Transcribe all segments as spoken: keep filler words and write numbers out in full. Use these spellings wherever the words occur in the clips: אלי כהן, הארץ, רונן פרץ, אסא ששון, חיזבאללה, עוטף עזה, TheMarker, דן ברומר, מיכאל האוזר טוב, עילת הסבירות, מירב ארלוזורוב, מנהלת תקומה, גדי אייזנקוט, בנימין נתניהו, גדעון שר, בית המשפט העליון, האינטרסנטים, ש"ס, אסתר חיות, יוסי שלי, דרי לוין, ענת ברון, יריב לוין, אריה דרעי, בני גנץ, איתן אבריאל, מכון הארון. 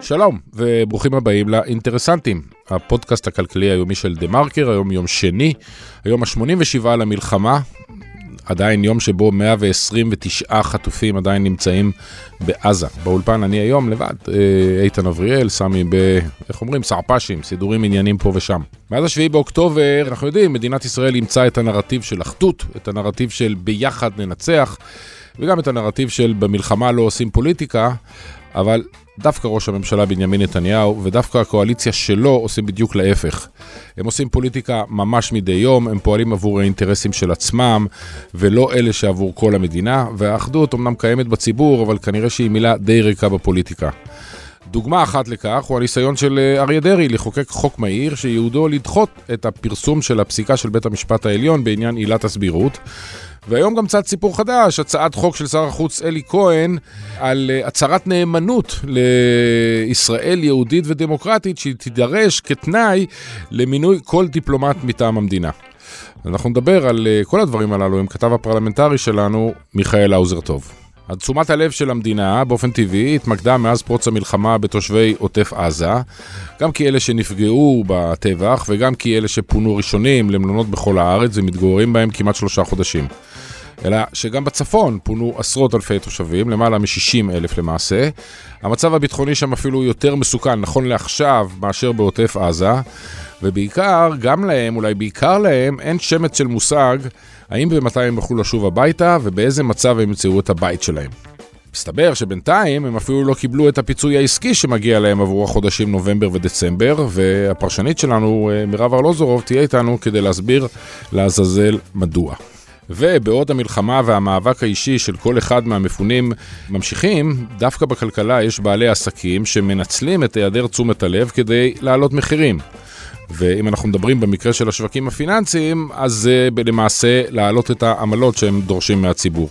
שלום וברוכים הבאים לאינטרסנטים, הפודקאסט הכלכלי היומי של TheMarker. היום יום שני, היום ה-שמונים ושבעה למלחמה, עדיין יום שבו מאה עשרים ותשעה חטופים עדיין נמצאים בעזה. באולפן אני היום לבד, איתן אבריאל, סמי ב... איך אומרים? סרפשים, סידורים עניינים פה ושם. מאז השביעי באוקטובר, אנחנו יודעים, מדינת ישראל ימצא את הנרטיב של אחדות, את הנרטיב של ביחד ננצח, וגם את הנרטיב של במלחמה לא עושים פוליטיקה, אבל דווקא ראש הממשלה בנימין נתניהו ודווקא הקואליציה שלו עושים בדיוק להפך. הם עושים פוליטיקה ממש מדי יום, הם פועלים עבור האינטרסים של עצמם ולא אלה שעבור כל המדינה, והאחדות אמנם קיימת בציבור, אבל כנראה שהיא מילה די ריקה בפוליטיקה. דוגמה אחת לכך הוא הניסיון של אריה דרעי לחוקק חוק מהיר שיעודו לדחות את הפרסום של הפסיקה של בית המשפט העליון בעניין עילת הסבירות. והיום גם צד סיפור חדש, הצעת חוק של שר החוץ אלי כהן על הצהרת נאמנות לישראל יהודית ודמוקרטית שהיא תידרש כתנאי למינוי כל דיפלומט מטעם המדינה. אנחנו נדבר על כל הדברים הללו עם כתב הפרלמנטרי שלנו מיכאל האוזר טוב. תשומת הלב של המדינה באופן טבעי התמקדה מאז פרוץ המלחמה בתושבי עוטף עזה, גם כי אלה שנפגעו בטבח וגם כי אלה שפונו ראשונים למלונות בכל הארץ ומתגוררים בהם כמעט שלושה חודשים. אלא שגם בצפון פונו עשרות אלפי תושבים, למעלה מ-שישים אלף למעשה. המצב הביטחוני שם אפילו יותר מסוכן, נכון לעכשיו, מאשר בעוטף עזה, ובעיקר, גם להם, אולי בעיקר להם, אין שמץ של מושג האם ומתי הם יוכלו לשוב הביתה ובאיזה מצב הם ימצאו את הבית שלהם. מסתבר שבינתיים הם אפילו לא קיבלו את הפיצוי העסקי שמגיע להם עבור החודשים נובמבר ודצמבר, והפרשנית שלנו, מירב ארלוזורוב, תהיה איתנו כדי להסביר לעזאזל מדוע. ובעוד המלחמה והמאבק האישי של כל אחד מהמפונים ממשיכים, דווקא בכלכלה יש בעלי עסקים שמנצלים את היעדר תשומת הלב כדי להעלות מחירים. ואם אנחנו מדברים במקרה של השווקים הפיננסיים, אז זה למעשה להעלות את העמלות שהם דורשים מהציבור.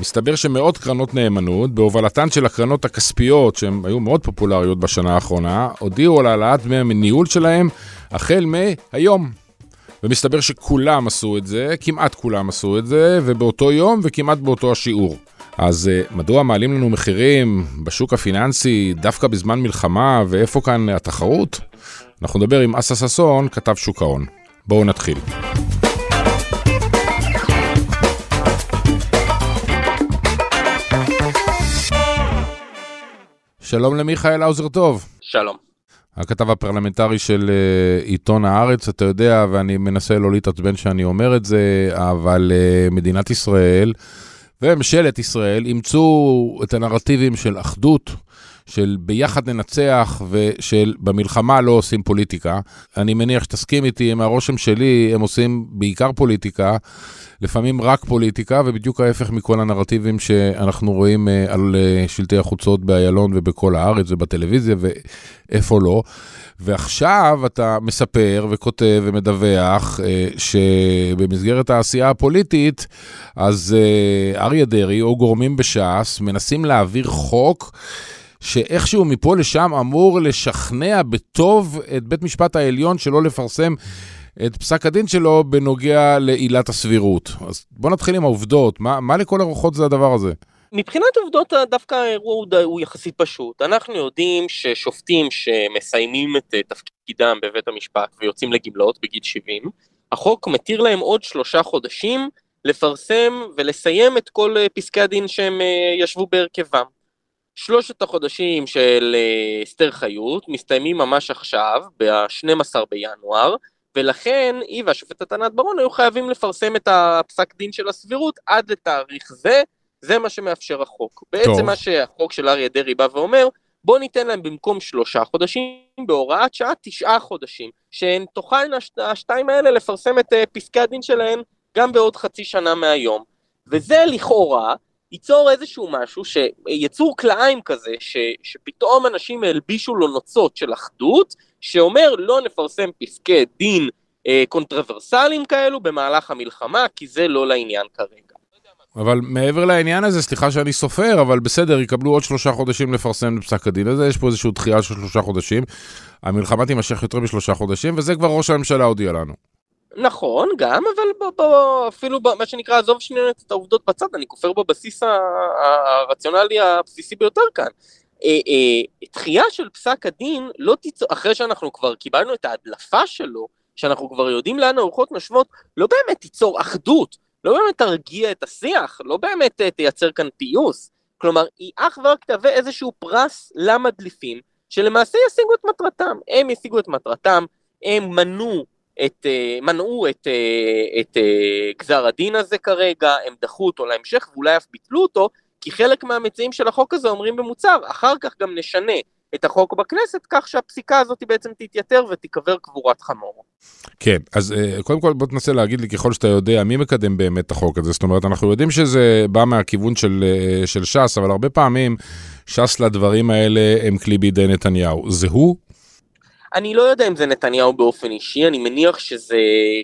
מסתבר שמאות קרנות נאמנות, בהובלתן של הקרנות הכספיות, שהן היו מאוד פופולריות בשנה האחרונה, הודיעו על העלאת דמי הניהול שלהם החל מהיום. ומסתבר שכולם עשו את זה, כמעט כולם עשו את זה, ובאותו יום וכמעט באותו השיעור. אז מדוע מעלים לנו מחירים בשוק הפיננסי דווקא בזמן מלחמה, ואיפה כאן התחרות? אנחנו נדבר עם אסא ששון, כתב שוק ההון. בואו נתחיל. שלום למיכאל האוזר טוב. שלום. הכתב הפרלמנטרי של עיתון הארץ, אתה יודע, ואני מנסה לא להתעצבן שאני אומר את זה, אבל מדינת ישראל וממשלת ישראל אימצו את הנרטיבים של אחדות, של ביחד ננצח ושל במלחמה לא עושים פוליטיקה. אני מניח שתסכים איתי, עם הרושם שלי הם עושים בעיקר פוליטיקה, לפעמים רק פוליטיקה, ובדיוק ההפך מכל הנרטיבים שאנחנו רואים על שלטי החוצות באיילון ובכל הארץ ובטלוויזיה ואיפה לא. ועכשיו אתה מספר וכותב ומדווח שבמסגרת העשייה הפוליטית, אז אריה דרעי או גורמים בש"ס מנסים להעביר חוק שאיכשהו מפה לשם אמור לשכנע בטוב את בית משפט העליון שלא לפרסם את פסק הדין שלו בנוגע לעילת הסבירות. אז בוא נתחיל עם העובדות. מה, מה לכל הרוחות זה הדבר הזה? מבחינת עובדות דווקא האירוע הוא יחסית פשוט. אנחנו יודעים ששופטים שמסיימים את תפקידם בבית המשפט ויוצאים לגמלאות בגיל שבעים, החוק מתיר להם עוד שלושה חודשים לפרסם ולסיים את כל פסקי הדין שהם ישבו בהרכבם. שלושת החודשים של אסתר חיות מסתיימים ממש עכשיו, ב-שנים עשר בינואר, ולכן היא והשופטת ענת ברון היו חייבים לפרסם את הפסק דין של הסבירות עד לתאריך זה, זה מה שמאפשר החוק. בעצם טוב. מה שהחוק של אריה דרעי בא ואומר, בוא ניתן להם במקום שלושה חודשים, בהוראת שעה תשעה חודשים, שהן תוכלנה השתיים האלה לפרסם את פסקי הדין שלהן גם בעוד חצי שנה מהיום. וזה לכאורה ייצור איזשהו משהו, שיצור כלאיים כזה, ש, שפתאום אנשים הלבישו לו נוצות של אחדות, שאומר לא נפרסם פסקי דין אה, קונטרוברסליים כאלו במהלך המלחמה, כי זה לא לעניין כרגע. אבל מעבר לעניין הזה, סליחה שאני סופר, אבל בסדר, יקבלו עוד שלושה חודשים לפרסם בפסק הדין הזה, יש פה איזושהי דחייה של שלושה חודשים, המלחמה תימשך יותר משלושה חודשים, וזה כבר ראש הממשלה הודיע לנו. נכון, גם, אבל אפילו מה שנקרא, עזוב שנייה את העובדות בצד, אני כופר בבסיס הרציונלי הבסיסי ביותר כאן. דחייה של פסק הדין, אחרי שאנחנו כבר קיבלנו את ההדלפה שלו, שאנחנו כבר יודעים לאן הרוחות נושבות, לא באמת תיצור אחדות, לא באמת תרגיע את השיח, לא באמת תייצר כאן פיוס. כלומר, היא אך ורק תהווה איזשהו פרס למדליפים, שלמעשה ישיגו את מטרתם. הם ישיגו את מטרתם, הם מנעו את, מנעו את, את, את גזר הדין הזה כרגע, הם דחו אותו להמשך ואולי אף ביטלו אותו, כי חלק מהמציעים של החוק הזה אומרים במוצב, אחר כך גם נשנה את החוק בכנסת, כך שהפסיקה הזאת בעצם תתייתר ותקבר קבורת חמור. כן, אז קודם כל בוא תנסה להגיד לי ככל שאתה יודע מי מקדם באמת את החוק הזה, זאת אומרת אנחנו יודעים שזה בא מהכיוון של, של שס, אבל הרבה פעמים שס לדברים האלה הם כלי בידי נתניהו, זה הוא? אני לא יודע אם זה נתניהו באופן אישי, אני מניח שזה,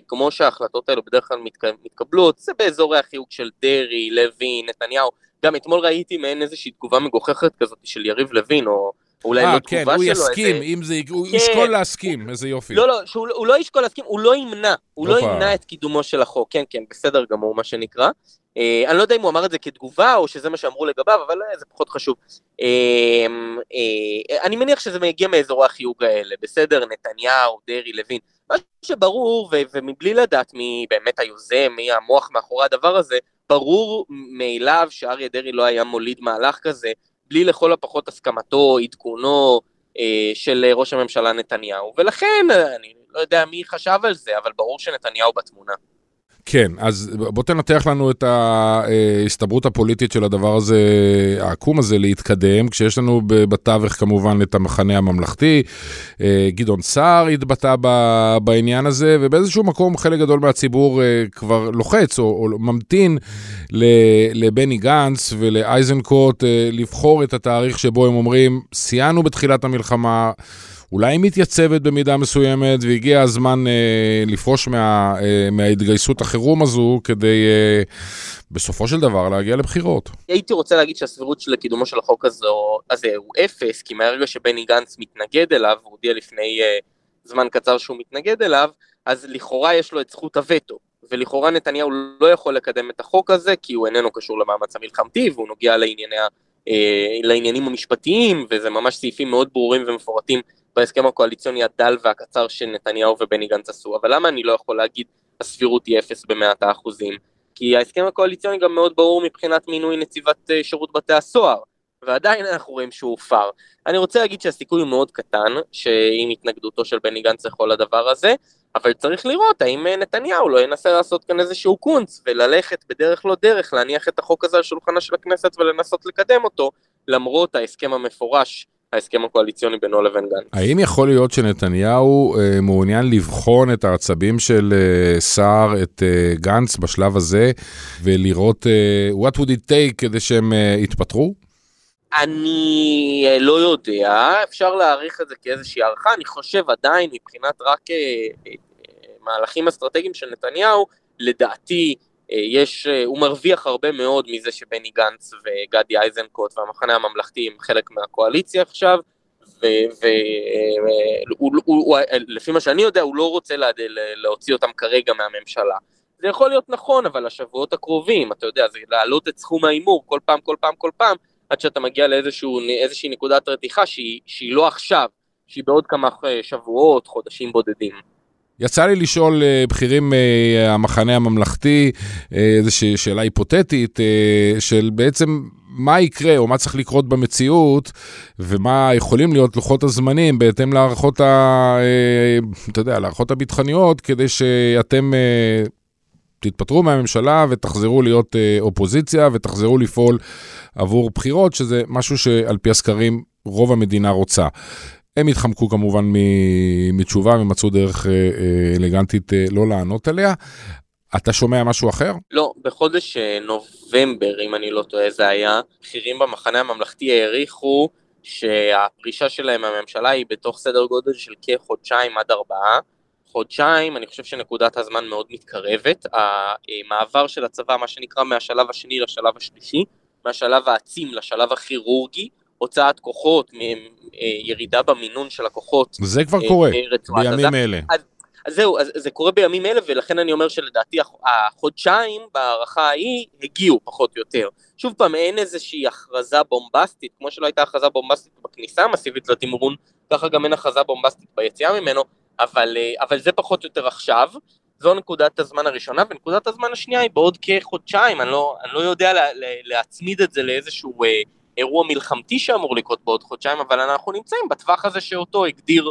כמו שההחלטות האלו בדרך כלל מתקבלות, זה באזורי החיוג של דרי, לוין, נתניהו, גם אתמול ראיתי מעין איזושהי תגובה מגוחכת כזאת של יריב לוין, או אולי לא תגובה שלו. אה, כן, הוא יסכים, אם זה, הוא ישקול להסכים, איזה יופי. לא, לא, הוא לא ישקול להסכים, הוא לא ימנע, הוא לא ימנע את קידומו של החוק, כן, כן, בסדר גמור, מה שנקרא. אני לא יודע אם הוא אמר את זה כתגובה, או שזה מה שאמרו לגביו, אבל זה פחות חשוב. אני מניח שזה מגיע מאזורי החיוג האלה, בסדר, נתניהו, דרי, לוין. מה שברור, ומבלי לדעת מי באמת היוזם, מי המוח מאחורי הדבר הזה, ברור מאליו שאריה דרעי לא היה מוליד מהלך כזה, בלי לכל הפחות הסכמתו, עדכונו אה, של ראש הממשלה נתניהו, ולכן אני לא יודע מי חשב על זה, אבל ברור שנתניהו בתמונה. כן, אז בוא תנתח לנו את ההסתברות הפוליטית של הדבר הזה, העקום הזה להתקדם, כשיש לנו בתווך כמובן את המחנה הממלכתי, גדעון שר התבטא בעניין הזה, ובאיזשהו מקום חלק גדול מהציבור כבר לוחץ או, או ממתין לבני גנץ ולאייזנקוט לבחור את התאריך שבו הם אומרים, סיינו בתחילת המלחמה, אולי היא מתייצבת במידה מסוימת, והגיע הזמן אה, לפרוש מה, אה, מההתגייסות החירום הזו, כדי אה, בסופו של דבר להגיע לבחירות. הייתי רוצה להגיד שהסבירות של קידומו של החוק הזו, הזה הוא אפס, כי מהרגע שבני גנץ מתנגד אליו, הוא הודיע לפני אה, זמן קצר שהוא מתנגד אליו, אז לכאורה יש לו את זכות הווטו, ולכאורה נתניהו לא יכול לקדם את החוק הזה, כי הוא איננו קשור למאמץ המלחמתי, והוא נוגע לענייני, אה, לעניינים המשפטיים, וזה ממש סעיפים מאוד ברורים ומפורטים, בהסכם הקואליציוני הדל והקצר של נתניהו ובני גנץ עשו, אבל למה אני לא יכול להגיד הסבירות היא אפס במאת האחוזים? כי ההסכם הקואליציוני גם מאוד ברור מבחינת מינוי נציבת שירות בתי הסוהר, ועדיין אנחנו רואים שהוא הופר. אני רוצה להגיד שהסיכוי הוא מאוד קטן, שעם התנגדותו של בני גנץ לכל הדבר הזה, אבל צריך לראות האם נתניהו לא ינסה לעשות כאן איזשהו קונץ, וללכת בדרך לא דרך, להניח את החוק הזה על שולחנה של הכנסת ולנסות לקדם אותו, למרות ההסכם המפורש ההסכם הקואליציוני בינו לבין גנץ. האם יכול להיות שנתניהו אה, מעוניין לבחון את העצבים של אה, שר, את אה, גנץ בשלב הזה, ולראות אה, what would it take כדי שהם אה, יתפטרו? אני אה, לא יודע, אפשר להעריך את זה כאיזושהי הערכה, אני חושב עדיין מבחינת רק אה, אה, מהלכים אסטרטגיים של נתניהו, לדעתי אה, יש, אה, הוא מרוויח הרבה מאוד מזה שבני גנץ וגדי אייזנקוט והמחנה הממלכתי הם חלק מהקואליציה עכשיו, ולפי מה שאני יודע הוא לא רוצה לה, להוציא אותם כרגע מהממשלה. זה יכול להיות נכון, אבל השבועות הקרובים, אתה יודע, זה להעלות את סכום האימור כל פעם, כל פעם, כל פעם, עד שאתה מגיע לאיזושהי נקודת רתיחה שהיא, שהיא לא עכשיו, שהיא בעוד כמה שבועות, חודשים בודדים. יצא לי לשאול בחירים המחנה הממלכתי, איזושהי שאלה היפותטית, של בעצם מה יקרה או מה צריך לקרות במציאות, ומה יכולים להיות לוחות הזמנים בהתאם להערכות, ה, אתה יודע, להערכות הביטחוניות, כדי שאתם תתפטרו מהממשלה ותחזרו להיות אופוזיציה, ותחזרו לפעול עבור בחירות, שזה משהו שעל פי הסקרים רוב המדינה רוצה. הם התחמקו כמובן מתשובה, הם מצאו דרך אלגנטית לא לענות עליה. אתה שומע משהו אחר? לא, בחודש נובמבר, אם אני לא טועה, זה היה. בכירים במחנה הממלכתי העריכו שהפרישה שלהם מהממשלה היא בתוך סדר גודל של כחודשיים עד ארבעה. חודשיים, אני חושב שנקודת הזמן מאוד מתקרבת. המעבר של הצבא, מה שנקרא, מהשלב השני לשלב השלישי, מהשלב העצים לשלב הכירורגי, הוצאת כוחות, ירידה במינון של הכוחות. זה כבר קורה, בימים אלה. אז, אז זהו, אז זה קורה בימים אלה, ולכן אני אומר שלדעתי החודשיים בהערכה ההיא הגיעו פחות או יותר. שוב פעם, אין איזושהי הכרזה בומבסטית, כמו שלא הייתה הכרזה בומבסטית בכניסה המסיבית לתמרון, ככה גם אין הכרזה בומבסטית ביציאה ממנו, אבל, אבל זה פחות או יותר עכשיו. זו נקודת הזמן הראשונה, ונקודת הזמן השנייה היא בעוד כחודשיים, אני לא, אני לא יודע לה, להצמיד את זה לאיזשהו אירוע מלחמתי שאמור לקרות בעוד חודשיים, אבל אנחנו נמצאים בטווח הזה שאותו הגדיר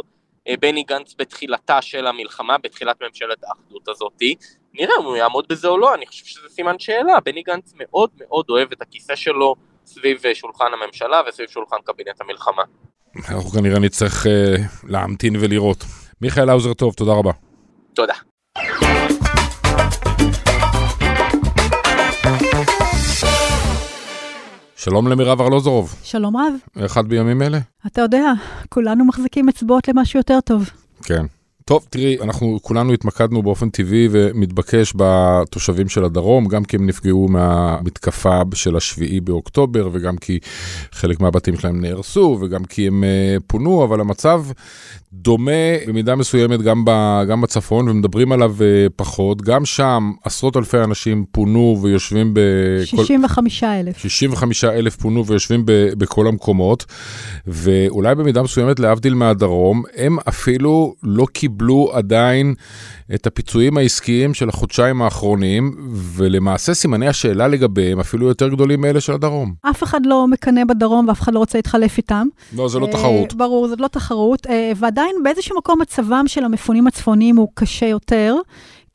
בני גנץ בתחילתה של המלחמה, בתחילת ממשלת האחדות הזאת. נראה אם הוא יעמוד בזה או לא, אני חושב שזה סימן שאלה. בני גנץ מאוד מאוד אוהב את הכיסא שלו סביב שולחן הממשלה וסביב שולחן קבינט המלחמה. אנחנו כנראה נצטרך uh, להמתין ולראות. מיכאל האוזר טוב, תודה רבה. תודה. שלום למירב ארלוזורוב. שלום רב. אחד בימים אלה? אתה יודע, כולנו מחזיקים אצבעות למשהו יותר טוב. כן. טוב, תראי, אנחנו כולנו התמקדנו באופן טבעי ומתבקש בתושבים של הדרום, גם כי הם נפגעו מהמתקפה של השביעי באוקטובר, וגם כי חלק מהבתים שלהם נהרסו, וגם כי הם פונו, אבל המצב דומה במידה מסוימת גם, ב, גם בצפון, ומדברים עליו פחות. גם שם עשרות אלפי אנשים פונו ויושבים בכל... שישים וחמישה אלף. שישים וחמישה אלף פונו ויושבים בכל המקומות, ואולי במידה מסוימת להבדיל מהדרום, הם אפילו לא קיבלו בלו עדיין את הפיצויים העסקיים של החודשיים האחרונים, ולמעשה סימני השאלה לגביהם אפילו יותר גדולים מאלה של הדרום. אף אחד לא מקנה בדרום, ואף אחד לא רוצה להתחלף איתם. לא, זה לא תחרות. ברור, זה לא תחרות, ועדיין באיזשהו מקום מצבם של המפונים הצפוניים הוא קשה יותר,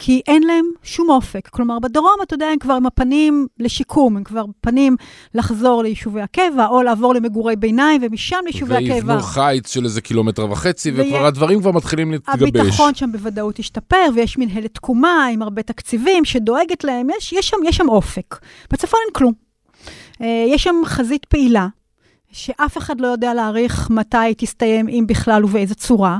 כי אין להם שום אופק. כלומר, בדרום, אתה יודע, הם כבר עם הפנים לשיקום, הם כבר פנים לחזור ליישובי הקבע, או לעבור למגורי ביניים, ומשם ליישובי הקבע. ויבנו חיץ של איזה קילומטר וחצי, וכבר הדברים כבר מתחילים להתגבש. הביטחון שם בוודאות השתפר, ויש מנהלת תקומה עם הרבה תקציבים שדואגת להם. יש, יש שם, יש שם אופק. בצפון אין כלום. יש שם חזית פעילה, שאף אחד לא יודע להעריך מתי תסתיים, אם בכלל ובאיזו צורה.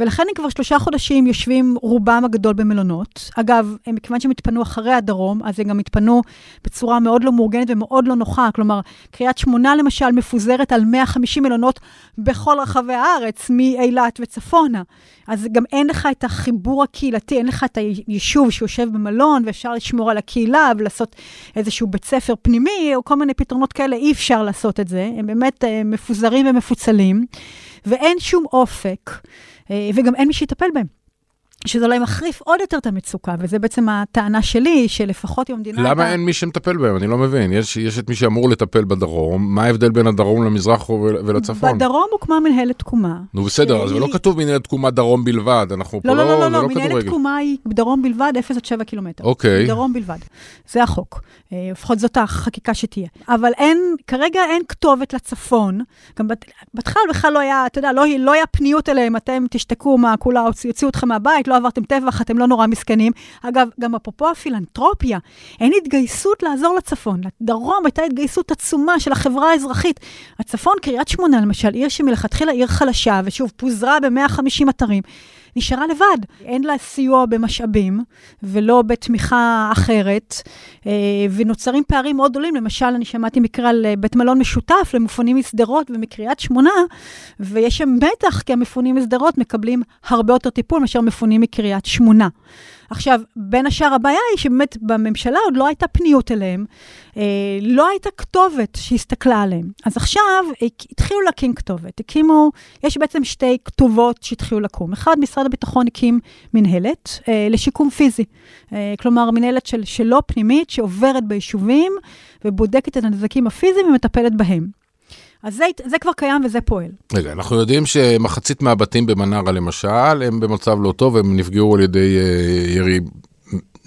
ולכן הם כבר שלושה חודשים יושבים רובם הגדול במלונות. אגב, הם מכיוון שהם התפנו אחרי הדרום, אז הם גם התפנו בצורה מאוד לא מאורגנת ומאוד לא נוחה. כלומר, קריית שמונה למשל מפוזרת על מאה וחמישים מלונות בכל רחבי הארץ, מאילת וצפונה. אז גם אין לך את החיבור הקהילתי, אין לך את היישוב שיושב במלון, ואפשר לשמור על הקהילה ולעשות איזשהו בית ספר פנימי, או כל מיני פתרונות כאלה, אי אפשר לעשות את זה. הם באמת מפוזרים ומפוצלים, ואין שום אופק. וגם אין מי שיטפל בהם, שזה אולי מחריף עוד יותר את המצוקה, וזה בעצם הטענה שלי, שלפחות עם המדינה... למה אין מי שמטפל בהם? אני לא מבין. יש, יש את מי שאמור לטפל בדרום, מה ההבדל בין הדרום למזרח ולצפון? בדרום הוקמה מנהלת תקומה. נו בסדר, אז לא כתוב מנהלת תקומה דרום בלבד, אנחנו פה לא... לא, לא, לא, מנהלת תקומה היא בדרום בלבד אפס עד שבעה קילומטר. אוקיי. דרום בלבד. זה החוק. לפחות זאת החקיקה שתהיה. אבל אין, כרגע אין כתובת לצפון. גם בתחילה בכלל לא היה, אתה יודע, לא היה פניות אליהם, אתם תשתקו מה, כולה, יוציאו אתכם מהבית, לא עברתם טבח, אתם לא נורא מסכנים. אגב, גם אפרופו הפילנתרופיה, אין התגייסות לעזור לצפון. לדרום הייתה התגייסות עצומה של החברה האזרחית. הצפון, קריית שמונה, למשל, עיר שמלכתחילה עיר חלשה, ושוב, פוזרה ב-מאה וחמישים אתרים. נשארה לבד. אין לה סיוע במשאבים, ולא בתמיכה אחרת, ונוצרים פערים מאוד גדולים. למשל, אני שמעתי מקרה על בית מלון משותף, למפונים מסדרות ומקריית שמונה, ויש שם בטח, כי המפונים מסדרות מקבלים הרבה יותר טיפול, מאשר מפונים מקריית שמונה. עכשיו, בין השאר הבעיה היא שבאמת בממשלה עוד לא הייתה פניות אליהם, לא הייתה כתובת שהסתכלה עליהם. אז עכשיו התחילו להקים כתובת, הקימו, יש בעצם שתי כתובות שהתחילו לקום. אחד, משרד הביטחון הקים מנהלת לשיקום פיזי, כלומר מנהלת של, שלא פנימית שעוברת ביישובים ובודקת את הנזקים הפיזיים ומטפלת בהם. אז זה, זה כבר קיים וזה פועל. רגע, אנחנו יודעים שמחצית מהבתים במנרה למשל, הם במצב לא טוב, הם נפגעו על ידי ירי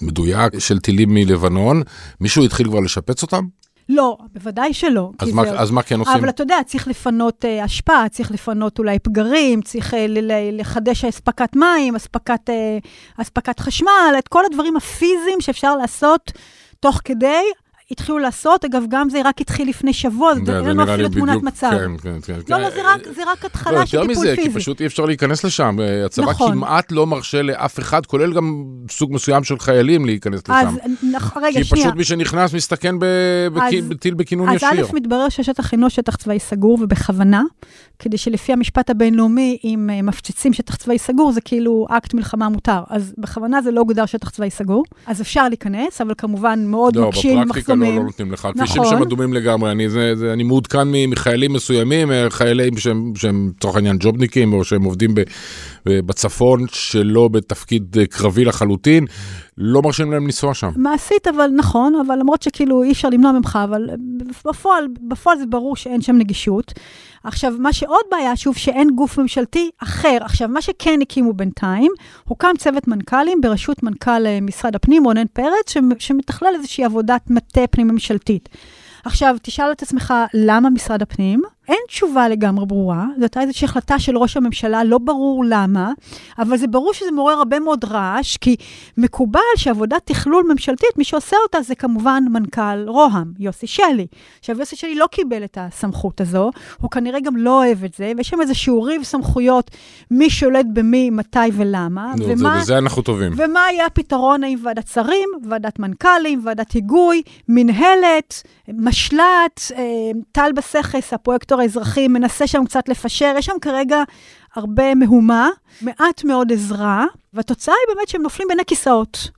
מדויק של טילים מלבנון. מישהו התחיל כבר לשפץ אותם? לא, בוודאי שלא. אז מה, זה... אז מה כן עושים? אבל אתה יודע, צריך לפנות uh, השפעה, צריך לפנות אולי פגרים, צריך uh, ל- ל- לחדש הספקת מים, הספקת, uh, הספקת חשמל, את כל הדברים הפיזיים שאפשר לעשות תוך כדי... התחילו לעשות, אגב, גם זה רק התחיל לפני שבוע, זה לא אפילו תמונת מצב. לא, זה רק התחלה של טיפול פיזי. פשוט אי אפשר להיכנס לשם. הצבא כמעט לא מרשה לאף אחד, כולל גם סוג מסוים של חיילים להיכנס לשם. כי פשוט מי שנכנס מסתכן בטיל בכינון ישיר. אז א' מתברר שהשטח אינו שטח צבאי סגור, ובכוונה, כדי שלפי המשפט הבינלאומי, אם מפציצים שטח צבאי סגור, זה כאילו אקט מלחמה מותר. אז בכוונה זה לא גודר שטח צבאי סגור. אז אפשר להיכנס, אבל כמובן מאוד מקשים, מחסומים. לא, לא נותנים לך. כפי שהם שם אדומים לגמרי. אני מעודכן מחיילים מסוימים, חיילים שהם צורך העניין ג'ובניקים, או שהם עובדים בצפון, שלא בתפקיד קרבי לחלוטין, לא מרשים להם לנסוע שם. מעשית, אבל נכון, אבל למרות שכאילו אי אפשר למנוע ממך, אבל בפועל, בפועל זה ברור שאין שם נגישות. עכשיו, מה שעוד בעיה, שוב, שאין גוף ממשלתי אחר. עכשיו, מה שכן הקימו בינתיים, הוקם צוות מנכ"לים בראשות מנכ"ל משרד הפנים, רונן פרץ, שמתכלל איזושהי עבודת מטה פנים ממשלתית. עכשיו, תשאל את עצמך, למה משרד הפנים? אין תשובה לגמרי ברורה, זאת הייתה איזושהי החלטה של ראש הממשלה, לא ברור למה, אבל זה ברור שזה מעורר הרבה מאוד רעש, כי מקובל שעבודת תכלול ממשלתית, מי שעושה אותה זה כמובן מנכ"ל רוהם, יוסי שלי. עכשיו, יוסי שלי לא קיבל את הסמכות הזו, הוא כנראה גם לא אוהב את זה, ויש שם איזשהו ריב סמכויות, מי שולט במי, מתי ולמה. לא, ומה, זה, בזה אנחנו טובים. ומה היה הפתרון עם ועדת שרים, ועדת מנכ"לים, ועדת היגוי, מנהלת, משלט, טל בסכס, הפרויקטור האזרחי, מנסה שם קצת לפשר, יש שם כרגע הרבה מהומה, מעט מאוד עזרה, והתוצאה היא באמת שהם נופלים בין הכיסאות.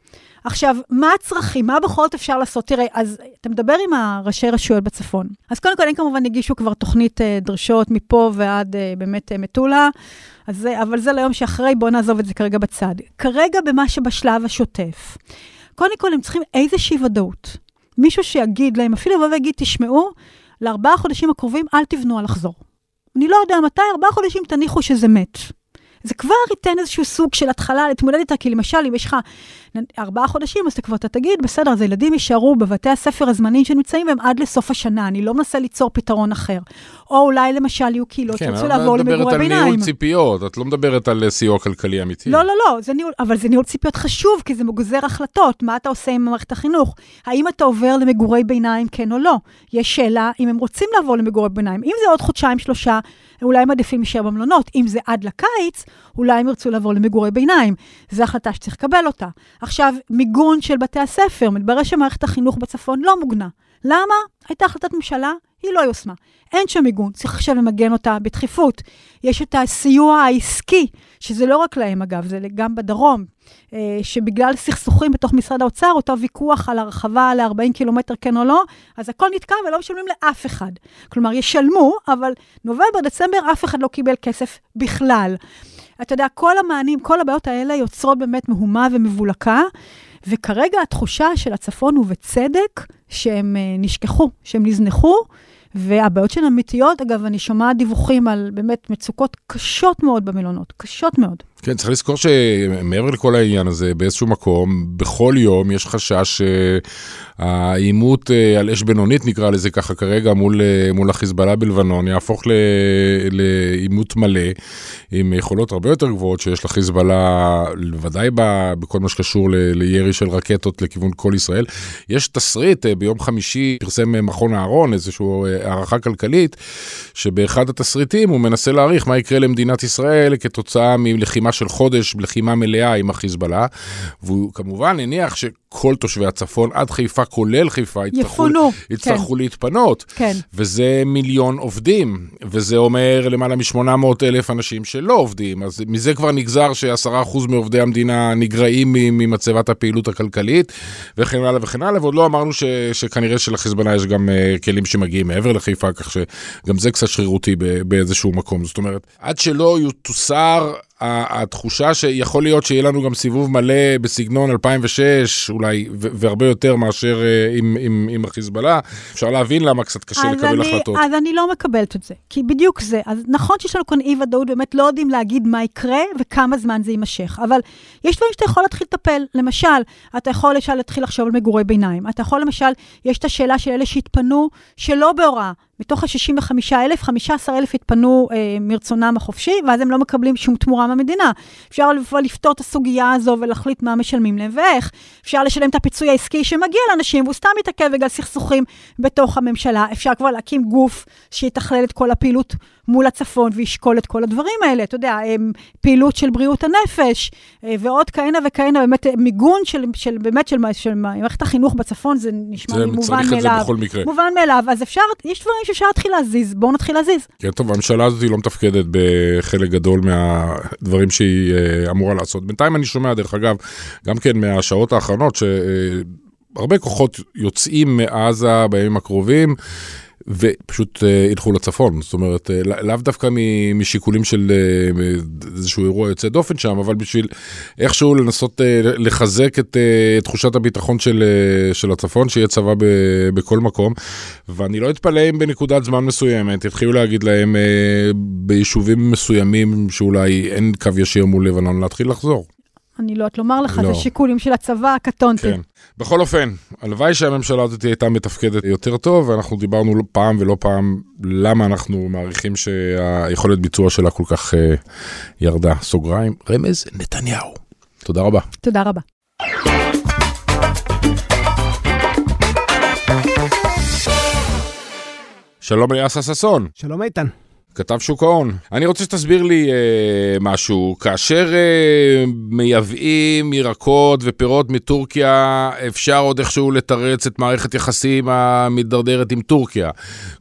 עכשיו, מה הצרכים? מה בכל זאת אפשר לעשות? תראה, אז אתה מדבר עם הראשי רשויות בצפון. אז קודם כל, הם כמובן הגישו כבר תוכנית דרישות מפה ועד באמת מטולה, אז, אבל זה ליום שאחרי, בוא נעזוב את זה כרגע בצד. כרגע במה שבשלב השוטף. קודם כל, הם צריכים איזושהי ודאות. מישהו שיגיד להם, אפילו בוא ויגיד, תשמעו, לארבעה חודשים הקרובים, אל תבנו על לחזור. אני לא יודע מתי, ארבעה חודשים תניחו שזה מת. זה כבר ייתן איזשהו סוג של התחלה להתמודד איתה, כי למשל, אם יש לך ארבעה חודשים, אז אתה כבר תגיד, בסדר, אז הילדים יישארו בבתי הספר הזמניים שנמצאים בהם עד לסוף השנה, אני לא מנסה ליצור פתרון אחר. או אולי למשל יהיו קהילות, שרצו לעבור למגורי ביניים. כן, אבל את מדברת על ניהול ציפיות, את לא מדברת על סיוע כלכלי אמיתי. לא, לא, לא, זה ניהול, אבל זה ניהול ציפיות חשוב, כי זה מגזר החלטות, מה אתה עושה עם מערכת החינוך, האם אתה עובר למגורי ביניים, כן או לא. יש שאלה, אם הם רוצים לעבור למגורי ביניים, אם זה עוד חודשיים, שלושה, אולי הם עדיפים להישאר במלונות, אם זה עד לקיץ, אולי הם ירצו לעבור למגורי ביניים. זו החלטה שצריך לקבל אותה. עכשיו, מיגון של בתי הספר, מתברר שמערכת החינוך בצפון לא מוגנה. למה? הייתה החלטת ממשלה, היא לא יוסמה. אין שם מיגון, צריך עכשיו למגן אותה בדחיפות. יש את הסיוע העסקי, שזה לא רק להם אגב, זה גם בדרום, שבגלל סכסוכים בתוך משרד האוצר, אותו ויכוח על הרחבה ל-ארבעים קילומטר כן או לא, אז הכל נתקע ולא משלמים לאף אחד. כלומר, ישלמו, אבל נובמבר, דצמבר, אף אחד לא קיבל כסף בכלל. אתה יודע, כל המענים, כל הבעיות האלה יוצרות באמת מהומה ומבולקה, וכרגע התחושה של הצפון הוא בצדק, שהם נשכחו, שהם נזנחו, והבעיות של אמיתיות, אגב, אני שומעת דיווחים על באמת מצוקות קשות מאוד במלונות, קשות מאוד. כן, צריך לזכור שמעבר לכל העניין הזה, באיזשהו מקום, בכל יום יש חשש שהאימות על אש בינונית, נקרא לזה ככה כרגע, מול, מול החיזבאללה בלבנון, יהפוך לאימות מלא, עם יכולות הרבה יותר גבוהות שיש לחיזבאללה, ודאי בכל מה שקשור לירי של רקטות לכיוון כל ישראל. יש תסריט, ביום חמישי פרסם מכון הארון, איזשהו הערכה כלכלית, שבאחד התסריטים הוא מנסה להעריך מה יקרה למדינת ישראל כתוצאה מלחימה של חודש, לחימה מלאה עם החיזבאללה, והוא כמובן הניח שכל תושבי הצפון, עד חיפה, כולל חיפה, יפונו, יצטרכו להתפנות. כן. וזה מיליון עובדים, וזה אומר למעלה מ-שמונה מאות אלף אנשים שלא עובדים, אז מזה כבר נגזר ש-עשרה אחוז מעובדי המדינה נגרעים ממצבת הפעילות הכלכלית, וכן הלאה וכן הלאה, ועוד לא אמרנו ש- שכנראה שלחיזבאללה יש גם כלים שמגיעים מעבר לחיפה, כך שגם זה קצת שרירותי באיזשהו מקום. זאת אומרת, עד שלא יתוסר התחושה שיכול להיות שיהיה לנו גם סיבוב מלא בסגנון אלפיים ושש, אולי, והרבה יותר מאשר עם, עם, עם החיזבאללה, אפשר להבין למה קצת קשה לקבל אני, החלטות. אז אני לא מקבלת את זה, כי בדיוק זה. אז נכון שיש לנו כאן אי ודאות, באמת לא יודעים להגיד מה יקרה וכמה זמן זה יימשך, אבל יש דברים שאתה יכול להתחיל לטפל. למשל, אתה יכול למשל להתחיל לחשוב על מגורי ביניים, אתה יכול למשל, יש את השאלה של אלה שהתפנו שלא בהוראה, מתוך ה-שישים וחמישה אלף, חמישה עשר אלף התפנו אה, מרצונם החופשי, ואז הם לא מקבלים שום תמורה מהמדינה. אפשר לפתור את הסוגיה הזו ולהחליט מה משלמים להם ואיך. אפשר לשלם את הפיצוי העסקי שמגיע לאנשים, והוא סתם מתעכב בגלל סכסוכים בתוך הממשלה. אפשר כבר להקים גוף שיתכלל את כל הפעילות מול הצפון, וישקול את כל הדברים האלה. אתה יודע, פעילות של בריאות הנפש, אה, ועוד כהנה וכהנה, באמת מיגון של, של, באמת של, של, של מערכת החינוך בצפון, זה נשמע זה מובן מאליו. מובן מאליו. אז אפשר, יש דברים שאפשר להתחיל להזיז, בואו נתחיל להזיז. כן, טוב, הממשלה הזאת היא לא מתפקדת בחלק גדול מהדברים שהיא אמורה לעשות. בינתיים אני שומע, דרך אגב, גם כן מהשעות האחרונות, שהרבה כוחות יוצאים מעזה בימים הקרובים, ופשוט הלכו לצפון. זאת אומרת, לאו דווקא משיקולים של איזשהו אירוע יוצא דופן שם, אבל בשביל איכשהו לנסות לחזק את תחושת הביטחון של הצפון, שיהיה צבא בכל מקום. ואני לא אתפלא אם בנקודת זמן מסוימת התחילו להגיד להם ביישובים מסוימים שאולי אין קו ישיר מול לבנון להתחיל לחזור. אני לא את לומר לך, זה שיקולים של הצבא, קטונתי. בכל אופן, הלוואי שהממשלה הזאת הייתה מתפקדת יותר טוב, ואנחנו דיברנו פעם ולא פעם, למה אנחנו מעריכים שהיכולת ביצוע שלה כל כך ירדה. סוגריים, רמז נתניהו. תודה רבה. תודה רבה. שלום לאסא ששון. שלום איתן. כתב שוק ההון. אני רוצה שתסביר לי אה, משהו. כאשר אה, מייבאים ירקות ופירות מטורקיה, אפשר עוד איכשהו לתרץ את מערכת יחסים המתדרדרת עם טורקיה.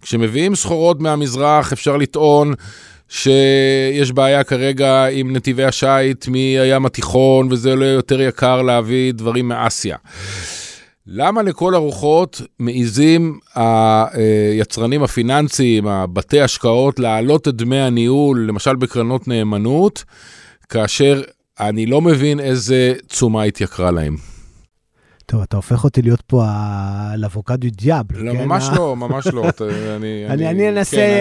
כשמביאים סחורות מהמזרח, אפשר לטעון שיש בעיה כרגע עם נתיבי השייט מהים התיכון, וזה לא יותר יקר להביא דברים מאסיה. למה לכל הרוחות מעיזים היצרנים הפיננסיים, הבתי השקעות, להעלות את דמי הניהול, למשל בקרנות נאמנות, כאשר אני לא מבין איזה תשומה התייקרה להם? טוב, אתה הופך אותי להיות פה לאבוקדו דיאבל. לא, ממש לא, ממש לא. אני אנסה...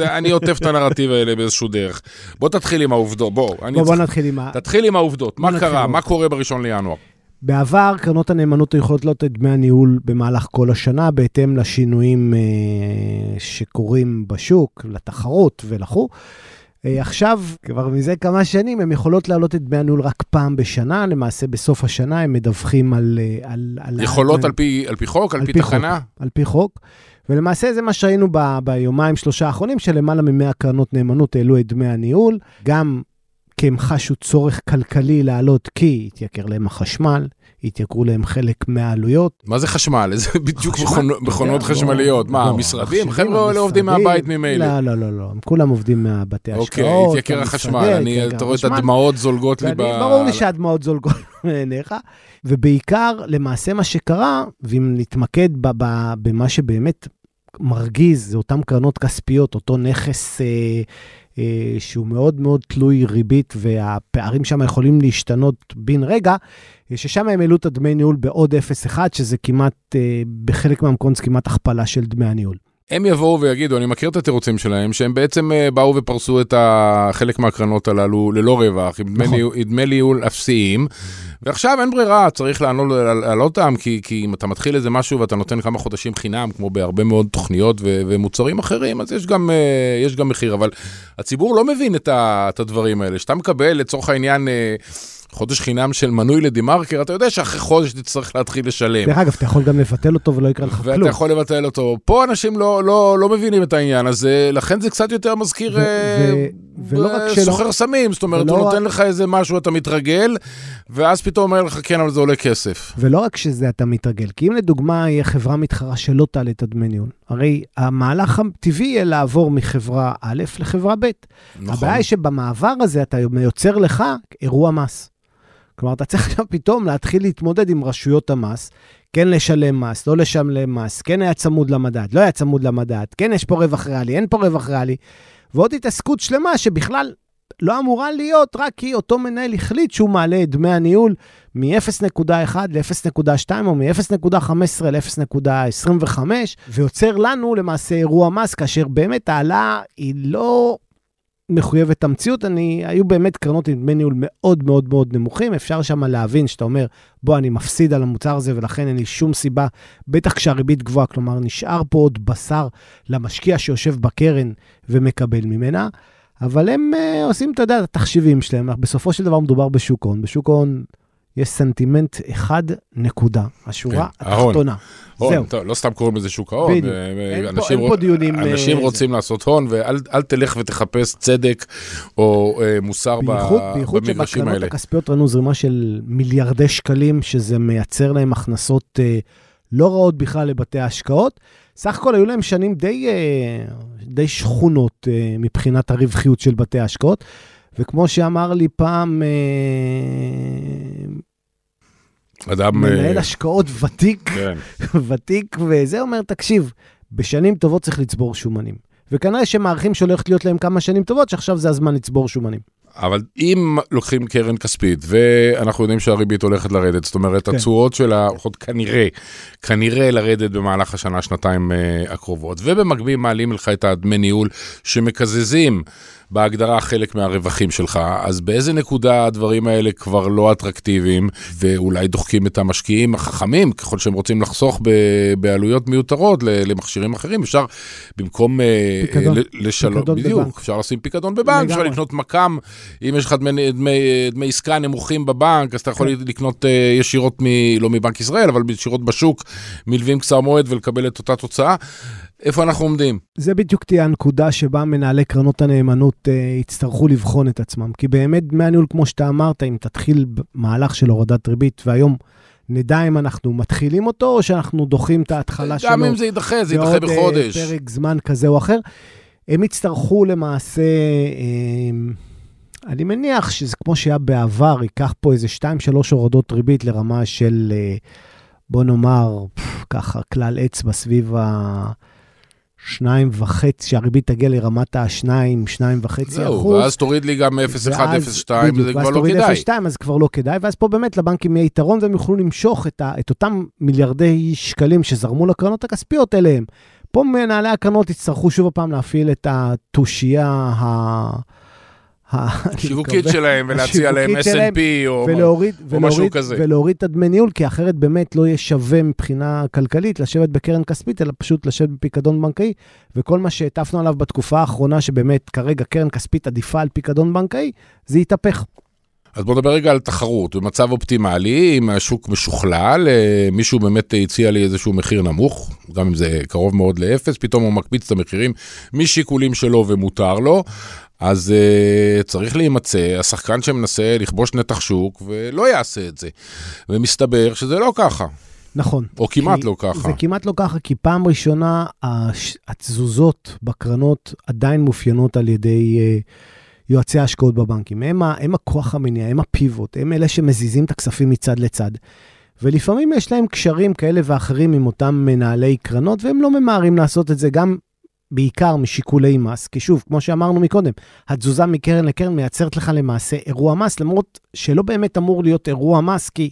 אני עוטף את הנרטיב האלה באיזשהו דרך. בוא תתחיל עם העובדות, בוא. בוא נתחיל עם... תתחיל עם העובדות. מה קרה? מה קורה בראשון לינואר? בעבר, קרנות הנאמנות היכולות לתת את דמי הניהול במהלך כל השנה, בהתאם לשינויים שקורים בשוק, לתחרות ולחו. עכשיו, כבר מזה כמה שנים, הם יכולות להעלות את דמי הניהול רק פעם בשנה, למעשה בסוף השנה הם מדווחים על... על, על יכולות על פי, על פי חוק, על, על פי תחנה? חוק, על פי חוק. ולמעשה זה מה שהיינו ב, ביומיים שלושה האחרונים, שלמעלה ממאה קרנות נאמנות העלו את דמי הניהול, גם... כי הם חשו צורך כלכלי לעלות, כי התייקר להם החשמל, התייקרו להם חלק מהעלויות. מה זה חשמל? זה בדיוק מכונות חשמליות. מה, משרדים? חבר'ה לא עובדים מהבית ממילא. לא, לא, לא, לא. הם כולם עובדים מהבתי השקעות. אוקיי, התייקר החשמל. אתה רואה את הדמעות זולגות לי ב... ברור לי שהדמעות זולגות מעיניך. ובעיקר, למעשה מה שקרה, ואם נתמקד במה שבאמת מרגיז, זה אותם קרנות כספיות, אותו נכס... שהוא מאוד מאוד תלוי ריבית, והפערים שם יכולים להשתנות בין רגע, ששם הם העלו את דמי ניהול בעוד אפס נקודה אחת, שזה כמעט, בחלק מהמקומות, כמעט הכפלה של דמי הניהול. הם יבואו ויגידו, אני מכיר את התירוצים שלהם, שהם בעצם באו ופרסו את חלק מהקרנות הללו ללא רווח, דמי ניהול אפסיים, ועכשיו אין ברירה, צריך להעלות אותם, כי אם אתה מתחיל איזה משהו ואתה נותן כמה חודשים חינם, כמו בהרבה מאוד תוכניות ומוצרים אחרים, אז יש גם, יש גם מחיר, אבל הציבור לא מבין את הדברים האלה, שאתה מקבל לצורך העניין... חודש חינם של מנוי לדי-מרקר, אתה יודע שאחרי חודש תצטרך להתחיל לשלם. דרך אגב, אתה יכול גם לבטל אותו ולא יקרה לך כלום. ואתה יכול לבטל אותו. פה אנשים לא, לא, לא מבינים את העניין הזה, לכן זה קצת יותר מזכיר סוחר סמים, זאת אומרת, הוא נותן לך איזה משהו, אתה מתרגל, ואז פתאום אומר לך, כן, אבל זה עולה כסף. ולא רק שזה אתה מתרגל, כי אם לדוגמה היא חברה מתחרה שלא תעלה את הדמי ניהול, הרי המהלך הטבעי יהיה לעבור מחברה א' לחברה ב'. הבעיה היא שבמעבר הזה אתה יוצר לך אירוע מס. כלומר, אתה צריך עכשיו פתאום להתחיל להתמודד עם רשויות המס, כן לשלם מס, לא לשלם מס, כן היה צמוד למדד, לא היה צמוד למדד, כן יש פה רווח ריאלי, אין פה רווח ריאלי, ועוד התעסקות שלמה שבכלל לא אמורה להיות, רק כי אותו מנהל החליט שהוא מעלה את דמי הניהול מ-אפס נקודה אחת ל-אפס נקודה שתיים או מ-אפס נקודה חמש עשרה ל-אפס נקודה עשרים וחמש, ויוצר לנו למעשה אירוע מס, כאשר באמת העלה היא לא... מחויבת המציאות, אני, היו באמת קרנות עם דמי ניהול מאוד מאוד מאוד נמוכים, אפשר שם להבין שאתה אומר, בוא אני מפסיד על המוצר הזה, ולכן אין לי שום סיבה, בטח כשהריבית גבוהה, כלומר נשאר פה עוד בשר למשקיע שיושב בקרן ומקבל ממנה, אבל הם uh, עושים, אתה יודע, התחשיבים שלהם, בסופו של דבר מדובר בשוק הון, בשוק הון יש סנטימנט אחד נקודה, השורה כן, התחתונה. הון, זהו. טוב, לא סתם קוראים לזה שוק ההון. אנשים, פה, רוצ... אנשים רוצים זה. לעשות הון, ואל אל תלך ותחפש צדק או אה, מוסר בייחוד, ב... בייחוד במגרשים האלה. בייחוד שבקרנות הכספיות ראינו זרימה של מיליארדי שקלים, שזה מייצר להם הכנסות אה, לא רעות בכלל לבתי ההשקעות. סך הכל היו להם שנים די, אה, די שכונות אה, מבחינת הרווחיות של בתי ההשקעות, וכמו שאמר לי פעם... אה, אדם... מנהל השקעות ותיק, ותיק, וזה אומר, תקשיב, בשנים טובות צריך לצבור שומנים. וכנראה שמערכים שהולכת להיות להם כמה שנים טובות, שעכשיו זה הזמן לצבור שומנים. אבל אם לוקחים קרן כספית, ואנחנו יודעים שהריבית הולכת לרדת, זאת אומרת, הצורות שלה הולכות כנראה, כנראה לרדת במהלך השנה, שנתיים הקרובות, ובמקביל מעלים לך את הדמי ניהול שמקזזים בהגדרה חלק מהרווחים שלך, אז באיזה נקודה הדברים האלה כבר לא אטרקטיביים, ואולי דוחקים את המשקיעים החכמים, ככל שהם רוצים לחסוך בעלויות מיותרות למכשירים אחרים, אפשר במקום לשלום, בדיוק, אפשר לשים פיקדון בבנק, אפשר לקנות מקם, אם יש לך דמי עסקה נמוכים בבנק, אז אתה יכול לקנות ישירות, לא מבנק ישראל, אבל ישירות בשוק, מלווים קצר מועד ולקבל את אותה תוצאה, איפה אנחנו עומדים? זה בדיוק תהיה הנקודה שבה מנהלי קרנות הנאמנות אה, יצטרכו לבחון את עצמם, כי באמת דמי הניהול, כמו שאתה אמרת, אם תתחיל מהלך של הורדת ריבית, והיום נדע אם אנחנו מתחילים אותו, או שאנחנו דוחים את ההתחלה שלו. גם אם זה יידחה, זה יידחה בחודש. ועוד פרק זמן כזה או אחר. הם יצטרכו למעשה, אה, אני מניח שזה כמו שהיה בעבר, ייקח פה איזה שתיים שלוש הורדות ריבית לרמה של, אה, בוא נאמר, פף, ככה, כלל אצבע סביב ה... שניים וחצי, שהריבית תגיע לרמת השניים, שניים וחצי אחוז. זהו, ואז תוריד לי גם אפס נקודה אחת אפס שתיים, וזה כבר לא כדאי. ואז תוריד אפס נקודה שתיים, אז כבר לא כדאי, ואז פה באמת לבנקים יהיה יתרון, והם יוכלו למשוך את, את אותם מיליארדי שקלים שזרמו לקרנות הכספיות אליהם. פה מנהלי הקרנות יצטרכו שוב הפעם להפעיל את התושייה ה... השיווקית שלהם, ולהציע להם אס אנד פי או משהו כזה. ולהוריד את הדמי ניהול, כי אחרת באמת לא יהיה שווה מבחינה כלכלית לשבת בקרן כספית, אלא פשוט לשבת בפיקדון בנקאי, וכל מה שהטפנו עליו בתקופה האחרונה, שבאמת כרגע קרן כספית עדיפה על פיקדון בנקאי, זה יתהפך. אז בוא נדבר רגע על תחרות, במצב אופטימלי, אם השוק משוכלל, מישהו באמת הציע לי איזשהו מחיר נמוך, גם אם זה קרוב מאוד לאפס, פתאום הוא מקפיץ את המחירים משיקולים שלו ומותר לו, אז uh, צריך להימצא, השחקן שמנסה לכבוש נתח שוק, ולא יעשה את זה. ומסתבר שזה לא ככה. נכון. או כמעט לא ככה. זה כמעט לא ככה, כי פעם ראשונה, התזוזות בקרנות עדיין מופיינות על ידי uh, יועצי ההשקעות בבנקים. הם, הם הכוח המניע, הם הפיבוט, הם אלה שמזיזים את הכספים מצד לצד. ולפעמים יש להם קשרים כאלה ואחרים עם אותם מנהלי קרנות, והם לא ממהרים לעשות את זה גם... בעיקר משיקולי מס, כי שוב, כמו שאמרנו מקודם, התזוזה מקרן לקרן מייצרת לך למעשה אירוע מס, למרות שלא באמת אמור להיות אירוע מס, כי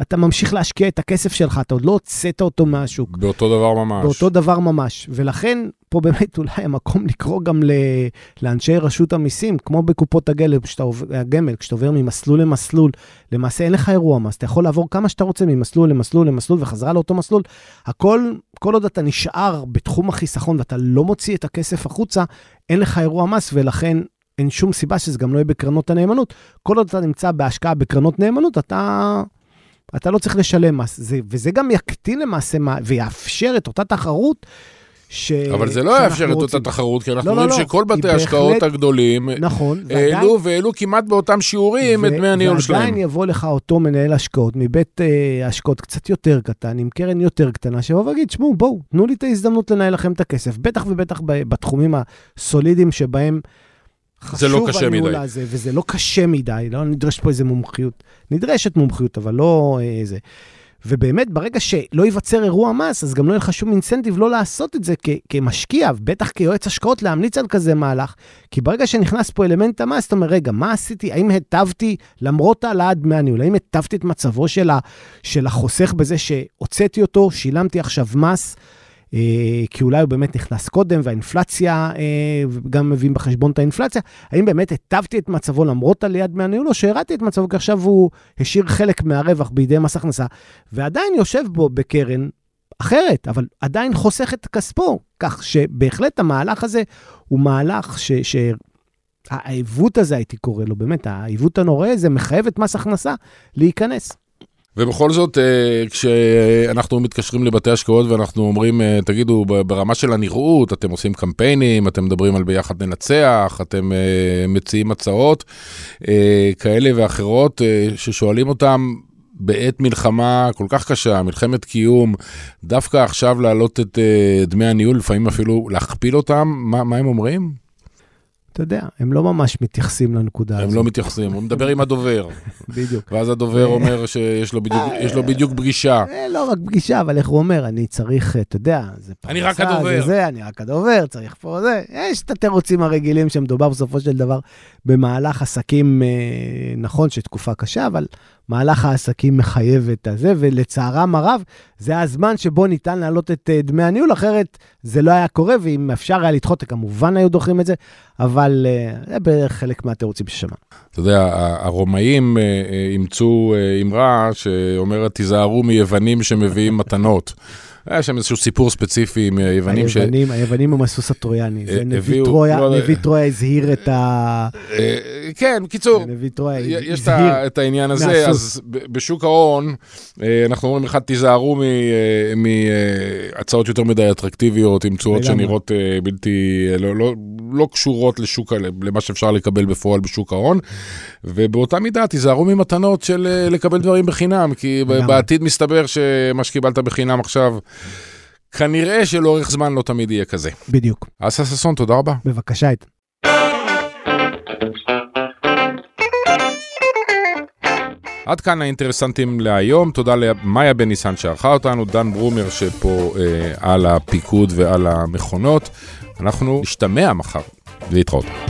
אתה ממשיך להשקיע את הכסף שלך, אתה עוד לא הוצאת אותו מהשוק. באותו דבר ממש. באותו דבר ממש, ולכן פה באמת אולי המקום לקרוא גם לאנשי רשות המיסים, כמו בקופות הגמל, כשאתה עובר ממסלול למסלול, למעשה אין לך אירוע מס, אתה יכול לעבור כמה שאתה רוצה ממסלול למסלול למסלול, וחזרה לאותו מסלול, הכל... כל עוד אתה נשאר בתחום החיסכון, ואתה לא מוציא את הכסף החוצה, אין לך אירוע מס, ולכן אין שום סיבה שזה גם לא יהיה בקרנות הנאמנות. כל עוד אתה נמצא בהשקעה בקרנות נאמנות, אתה, אתה לא צריך לשלם מס. זה, וזה גם יקטין למעשה, ויאפשר את אותה תחרות, ש... אבל זה לא יאפשר את אותה תחרות, כי אנחנו לא, רואים לא, שכל בתי ההשקעות בהחלט... הגדולים, נכון, ועדיין... העלו ועלו כמעט באותם שיעורים ו... את דמי הניהול שלהם. ועדיין יבוא לך אותו מנהל השקעות, מבית אה, השקעות קצת יותר קטן, עם קרן יותר קטנה, שבוא וגיד, שמעו, בואו, תנו לי את ההזדמנות לנהל לכם את הכסף, בטח ובטח בתחומים הסולידיים שבהם חשוב הניהול הזה, וזה לא קשה מדי, לא נדרש פה איזה מומחיות, נדרשת מומחיות, אבל לא איזה... ובאמת ברגע שלא ייווצר אירוע מס, אז גם לא יהיה לך שום אינסנטיב לא לעשות את זה כ- כמשקיע, בטח כיועץ השקעות להמליץ על כזה מהלך, כי ברגע שנכנס פה אלמנט המס, זאת אומרת, רגע, מה עשיתי? האם הטבתי, למרות העלאת דמי הניהול, האם הטבתי את מצבו של, ה- של החוסך בזה שהוצאתי אותו, שילמתי עכשיו מס, כי אולי הוא באמת נכנס קודם, והאינפלציה, גם מביאים בחשבון את האינפלציה, האם באמת הטבתי את מצבו למרות על יד מהניהול, או שהראתי את מצבו, כי עכשיו הוא השאיר חלק מהרווח בידי מס הכנסה, ועדיין יושב בו בקרן אחרת, אבל עדיין חוסך את כספו, כך שבהחלט המהלך הזה הוא מהלך ש... ש... העיוות הזה הייתי קורא לו, באמת, העיוות הנורא הזה מחייב את מס הכנסה להיכנס. ובכל זאת, כשאנחנו מתקשרים לבתי השקעות ואנחנו אומרים, תגידו, ברמה של הנראות, אתם עושים קמפיינים, אתם מדברים על ביחד ננצח, אתם מציעים הצעות כאלה ואחרות ששואלים אותם, בעת מלחמה כל כך קשה, מלחמת קיום, דווקא עכשיו להעלות את דמי הניהול, לפעמים אפילו להכפיל אותם, מה, מה הם אומרים? אתה יודע, הם לא ממש מתייחסים לנקודה הזאת. הם לא מתייחסים, הוא מדבר עם הדובר. בדיוק. ואז הדובר אומר שיש לו בדיוק פגישה. לא רק פגישה, אבל איך הוא אומר, אני צריך, אתה יודע, זה פרנסה, אני רק הדובר. זה זה, אני רק הדובר, צריך פה זה. יש את התירוצים הרגילים שמדובר בסופו של דבר במהלך עסקים, נכון שתקופה קשה, אבל מהלך העסקים מחייב את הזה, ולצערם הרב, זה הזמן שבו ניתן להעלות את דמי הניהול, אחרת זה לא היה קורה, ואם אפשר היה לדחות, כמובן היו דוחים את זה, אבל זה בערך חלק מהתירוצים ששמע. אתה יודע, הרומאים אימצו אמרה שאומרת, תיזהרו מיוונים שמביאים מתנות. היה שם איזשהו סיפור ספציפי עם היוונים ש... היוונים הם הסוס הטרויאני, זה נביא טרויה, נביא טרויה הזהיר את ה... כן, בקיצור, יש את העניין הזה, אז בשוק ההון, אנחנו אומרים אחד, תיזהרו מהצעות יותר מדי אטרקטיביות, עם צורות שנראות בלתי, לא קשורות לשוק, למה שאפשר לקבל בפועל בשוק ההון, ובאותה מידה תיזהרו ממתנות של לקבל דברים בחינם, כי בעתיד מסתבר שמה שקיבלת בחינם עכשיו, כנראה שלאורך זמן לא תמיד יהיה כזה. בדיוק. אסא ששון, תודה רבה. בבקשה, איתן. עד כאן האינטרסנטים להיום, תודה למאיה בן ניסן שערכה אותנו, דן ברומר שפה אה, על הפיקוד ועל המכונות, אנחנו נשתמע מחר, להתראות.